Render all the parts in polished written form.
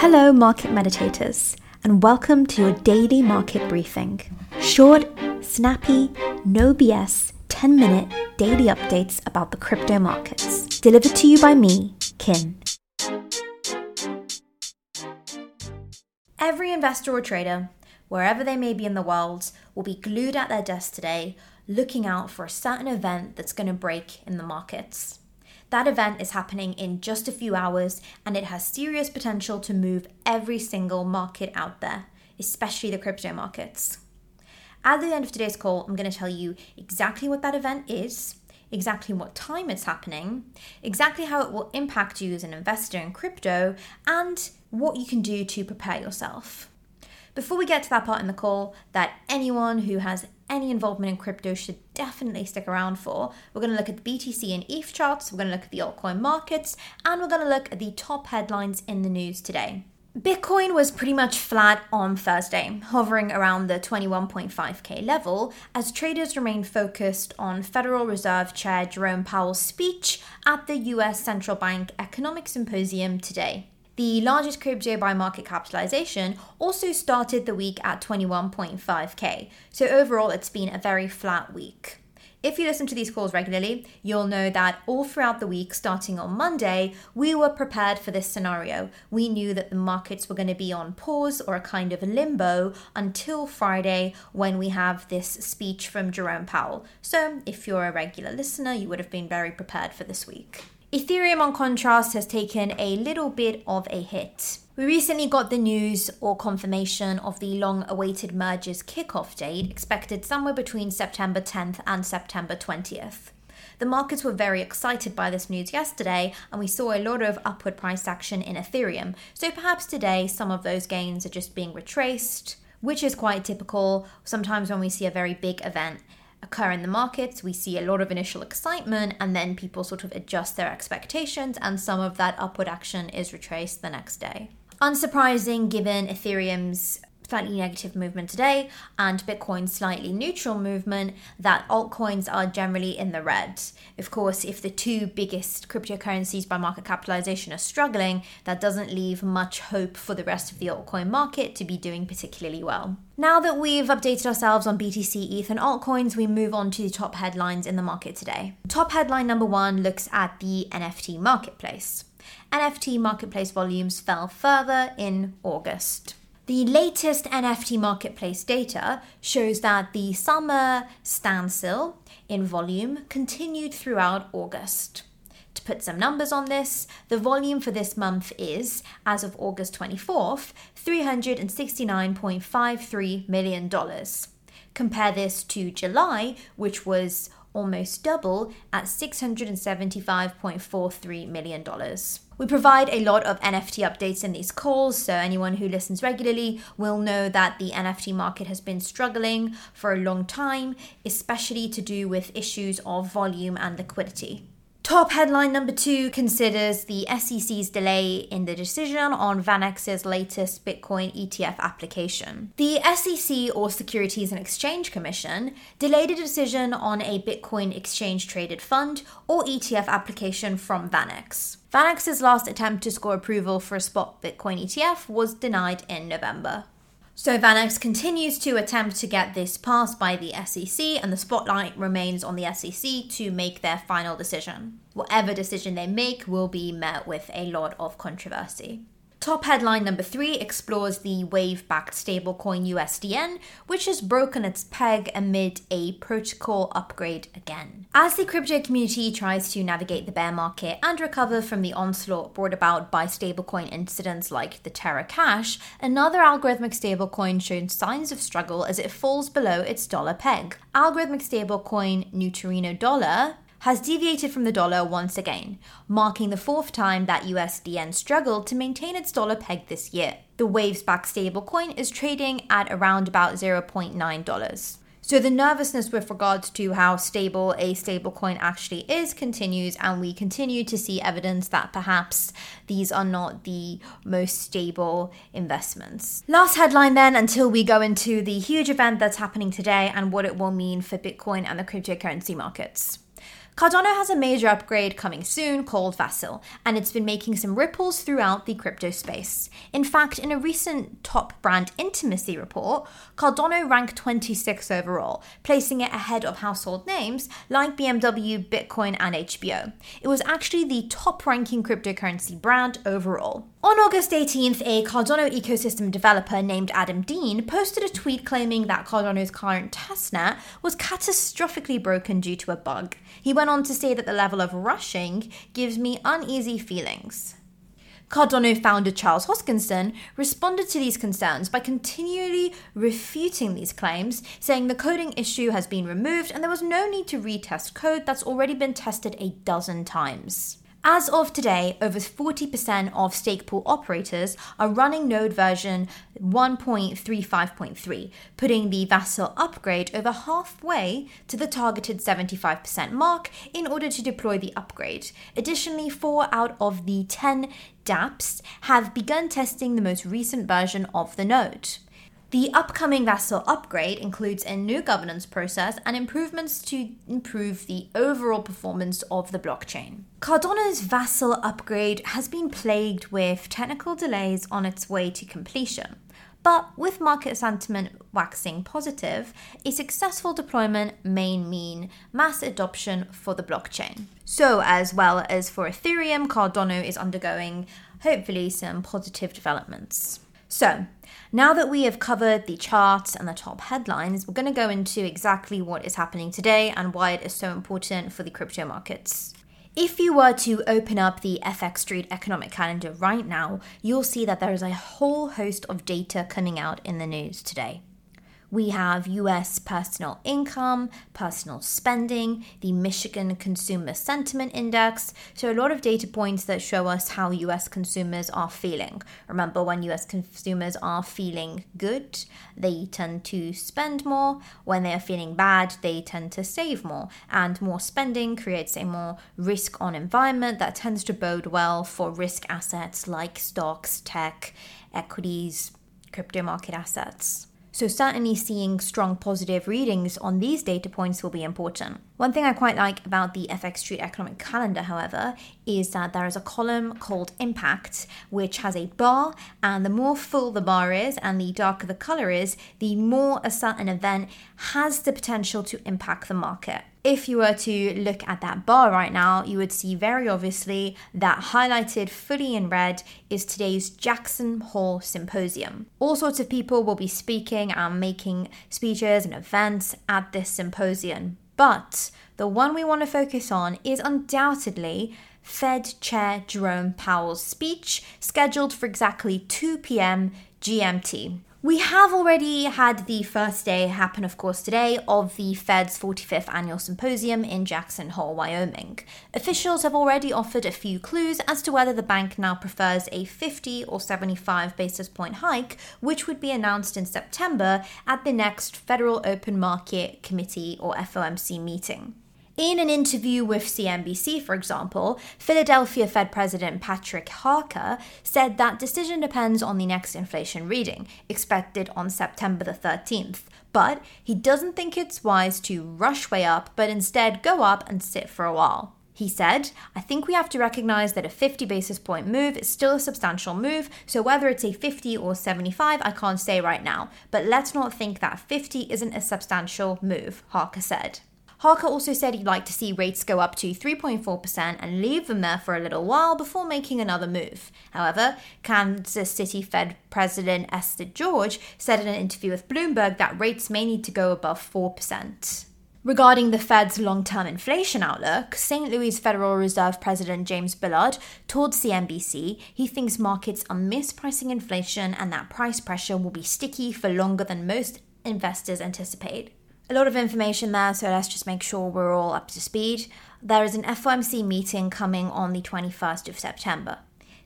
Hello, market meditators, and welcome to your daily market briefing. Short, snappy, no BS, 10-minute daily updates about the crypto markets. Delivered to you by me, Kin. Every investor or trader, wherever they may be in the world, will be glued at their desk today, looking out for a certain event that's going to break in the markets. That event is happening in just a few hours, and it has serious potential to move every single market out there, especially the crypto markets. At the end of today's call, I'm going to tell you exactly what that event is, exactly what time it's happening, exactly how it will impact you as an investor in crypto, and what you can do to prepare yourself. Before we get to that part in the call that anyone who has any involvement in crypto should definitely stick around for, we're going to look at the BTC and ETH charts, we're going to look at the altcoin markets, and we're going to look at the top headlines in the news today. Bitcoin was pretty much flat on Thursday, hovering around the 21.5k level as traders remained focused on Federal Reserve Chair Jerome Powell's speech at the US Central Bank Economic Symposium today. The largest crypto by market capitalization also started the week at 21.5k, so overall it's been a very flat week. If you listen to these calls regularly, you'll know that all throughout the week, starting on Monday, we were prepared for this scenario. We knew that the markets were going to be on pause or a kind of limbo until Friday when we have this speech from Jerome Powell. So if you're a regular listener, you would have been very prepared for this week. Ethereum, on contrast, has taken a little bit of a hit. We recently got the news or confirmation of the long-awaited merger's kickoff date, expected somewhere between September 10th and September 20th. The markets were very excited by this news yesterday, and we saw a lot of upward price action in Ethereum, so perhaps today some of those gains are just being retraced, which is quite typical. Sometimes when we see a very big event occur in the markets, we see a lot of initial excitement and then people sort of adjust their expectations, and some of that upward action is retraced the next day. Unsurprising given Ethereum's slightly negative movement today and Bitcoin's slightly neutral movement, that altcoins are generally in the red. Of course, if the two biggest cryptocurrencies by market capitalization are struggling, that doesn't leave much hope for the rest of the altcoin market to be doing particularly well. Now that we've updated ourselves on BTC, ETH, and altcoins, we move on to the top headlines in the market today. Top headline number one looks at the NFT marketplace. NFT marketplace volumes fell further in August. The latest NFT marketplace data shows that the summer standstill in volume continued throughout August. To put some numbers on this, the volume for this month is, as of August 24th, $369.53 million. Compare this to July, which was almost double at $675.43 million. We provide a lot of NFT updates in these calls, so anyone who listens regularly will know that the NFT market has been struggling for a long time, especially to do with issues of volume and liquidity. Top headline number two considers the SEC's delay in the decision on VanEck's latest Bitcoin ETF application. The SEC, or Securities and Exchange Commission, delayed a decision on a Bitcoin exchange-traded fund or ETF application from VanEck. VanEck's last attempt to score approval for a spot Bitcoin ETF was denied in November. So VanEck continues to attempt to get this passed by the SEC, and the spotlight remains on the SEC to make their final decision. Whatever decision they make will be met with a lot of controversy. Top headline number three explores the wave-backed stablecoin USDN, which has broken its peg amid a protocol upgrade again. As the crypto community tries to navigate the bear market and recover from the onslaught brought about by stablecoin incidents like the Terra Cash, another algorithmic stablecoin showed signs of struggle as it falls below its dollar peg. Algorithmic stablecoin Neutrino Dollar has deviated from the dollar once again, marking the fourth time that USDN struggled to maintain its dollar peg this year. The waves-backed stablecoin is trading at around about $0.9. So the nervousness with regards to how stable a stablecoin actually is continues, and we continue to see evidence that perhaps these are not the most stable investments. Last headline then, until we go into the huge event that's happening today and what it will mean for Bitcoin and the cryptocurrency markets. Cardano has a major upgrade coming soon called Vasil, and it's been making some ripples throughout the crypto space. In fact, in a recent top brand intimacy report, Cardano ranked 26 overall, placing it ahead of household names like BMW, Bitcoin, and HBO. It was actually the top ranking cryptocurrency brand overall. On August 18th, a Cardano ecosystem developer named Adam Dean posted a tweet claiming that Cardano's current testnet was catastrophically broken due to a bug. He went on to say that the level of rushing gives me uneasy feelings. Cardano founder Charles Hoskinson responded to these concerns by continually refuting these claims, saying the coding issue has been removed and there was no need to retest code that's already been tested a dozen times. As of today, over 40% of stake pool operators are running node version 1.35.3, putting the Vasil upgrade over halfway to the targeted 75% mark in order to deploy the upgrade. Additionally, 4 out of the 10 dApps have begun testing the most recent version of the node. The upcoming Vasil upgrade includes a new governance process and improvements to improve the overall performance of the blockchain. Cardano's Vasil upgrade has been plagued with technical delays on its way to completion. But with market sentiment waxing positive, a successful deployment may mean mass adoption for the blockchain. So as well as for Ethereum, Cardano is undergoing hopefully some positive developments. So, now that we have covered the charts and the top headlines, we're going to go into exactly what is happening today and why it is so important for the crypto markets. If you were to open up the FX Street economic calendar right now, you'll see that there is a whole host of data coming out in the news today. We have US personal income, personal spending, the Michigan Consumer Sentiment Index. So a lot of data points that show us how US consumers are feeling. Remember, when US consumers are feeling good, they tend to spend more. When they are feeling bad, they tend to save more. And more spending creates a more risk-on environment that tends to bode well for risk assets like stocks, tech, equities, crypto market assets. So certainly seeing strong positive readings on these data points will be important. One thing I quite like about the FX Street economic calendar, however, is that there is a column called Impact, which has a bar, and the more full the bar is and the darker the color is, the more a certain event has the potential to impact the market. If you were to look at that bar right now, you would see very obviously that highlighted fully in red is today's Jackson Hole Symposium. All sorts of people will be speaking and making speeches and events at this symposium. But the one we want to focus on is undoubtedly Fed Chair Jerome Powell's speech, scheduled for exactly 2 p.m. GMT. We have already had the first day happen, of course, today of the Fed's 45th annual symposium in Jackson Hole, Wyoming. Officials have already offered a few clues as to whether the bank now prefers a 50 or 75 basis point hike, which would be announced in September at the next Federal Open Market Committee or FOMC meeting. In an interview with CNBC, for example, Philadelphia Fed President Patrick Harker said that decision depends on the next inflation reading, expected on September the 13th. But he doesn't think it's wise to rush way up, but instead go up and sit for a while. He said, "I think we have to recognize that a 50 basis point move is still a substantial move, so whether it's a 50 or 75, I can't say right now. But let's not think that 50 isn't a substantial move," Harker said. Harker also said he'd like to see rates go up to 3.4% and leave them there for a little while before making another move. However, Kansas City Fed President Esther George said in an interview with Bloomberg that rates may need to go above 4%. Regarding the Fed's long-term inflation outlook, St. Louis Federal Reserve President James Bullard told CNBC he thinks markets are mispricing inflation and that price pressure will be sticky for longer than most investors anticipate. A lot of information there, so let's just make sure we're all up to speed. There is an FOMC meeting coming on the 21st of September.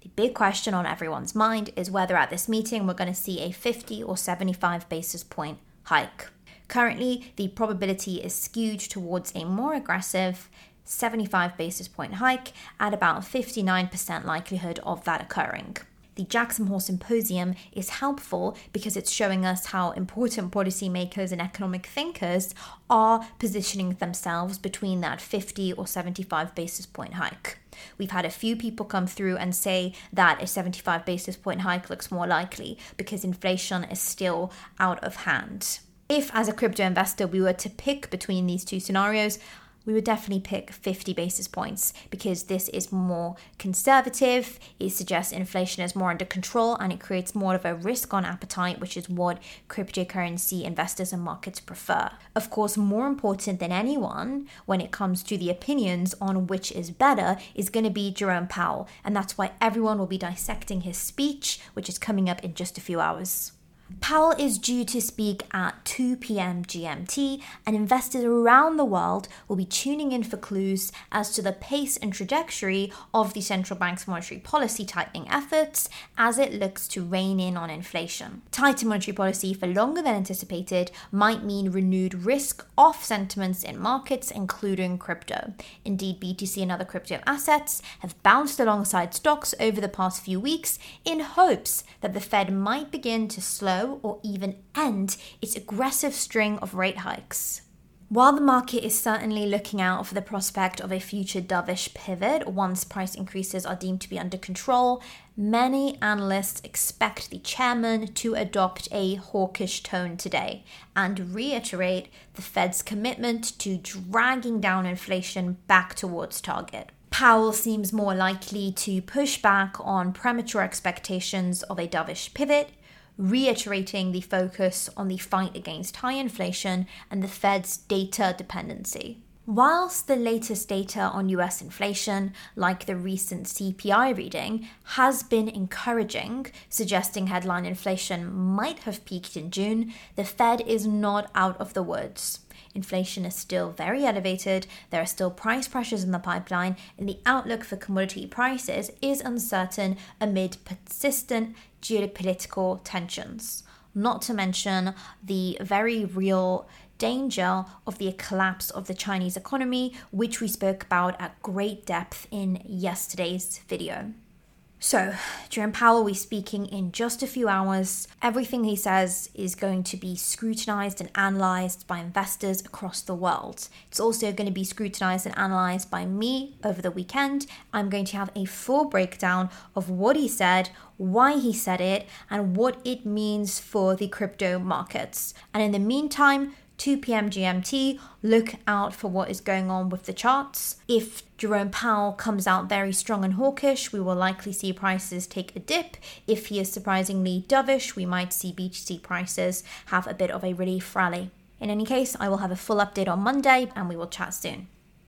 The big question on everyone's mind is whether at this meeting we're going to see a 50 or 75 basis point hike. Currently, the probability is skewed towards a more aggressive 75 basis point hike at about 59% likelihood of that occurring. the Jackson Hole Symposium is helpful because it's showing us how important policymakers and economic thinkers are positioning themselves between that 50 or 75 basis point hike. We've had a few people come through and say that a 75 basis point hike looks more likely because inflation is still out of hand. If, as a crypto investor, we were to pick between these two scenarios, we would definitely pick 50 basis points because this is more conservative, it suggests inflation is more under control, and it creates more of a risk on appetite, which is what cryptocurrency investors and markets prefer. Of course, more important than anyone when it comes to the opinions on which is better is going to be Jerome Powell, and that's why everyone will be dissecting his speech, which is coming up in just a few hours. Powell is due to speak at 2 p.m. GMT, and investors around the world will be tuning in for clues as to the pace and trajectory of the central bank's monetary policy tightening efforts as it looks to rein in on inflation. Tighter monetary policy for longer than anticipated might mean renewed risk-off sentiments in markets, including crypto. Indeed, BTC and other crypto assets have bounced alongside stocks over the past few weeks in hopes that the Fed might begin to slow or even end its aggressive string of rate hikes. While the market is certainly looking out for the prospect of a future dovish pivot once price increases are deemed to be under control, many analysts expect the chairman to adopt a hawkish tone today and reiterate the Fed's commitment to dragging down inflation back towards target. Powell seems more likely to push back on premature expectations of a dovish pivot, reiterating the focus on the fight against high inflation and the Fed's data dependency. Whilst the latest data on US inflation, like the recent CPI reading, has been encouraging, suggesting headline inflation might have peaked in June, the Fed is not out of the woods. Inflation is still very elevated, there are still price pressures in the pipeline, and the outlook for commodity prices is uncertain amid persistent geopolitical tensions, not to mention the very real danger of the collapse of the Chinese economy, which we spoke about at great depth in yesterday's video. So, Jerome Powell will be speaking in just a few hours. Everything he says is going to be scrutinized and analyzed by investors across the world. It's also going to be scrutinized and analyzed by me over the weekend. I'm going to have a full breakdown of what he said, why he said it, and what it means for the crypto markets. And in the meantime, 2 p.m. GMT, look out for what is going on with the charts. If Jerome Powell comes out very strong and hawkish, we will likely see prices take a dip. If he is surprisingly dovish, we might see BTC prices have a bit of a relief rally. In any case, I will have a full update on Monday and we will chat soon.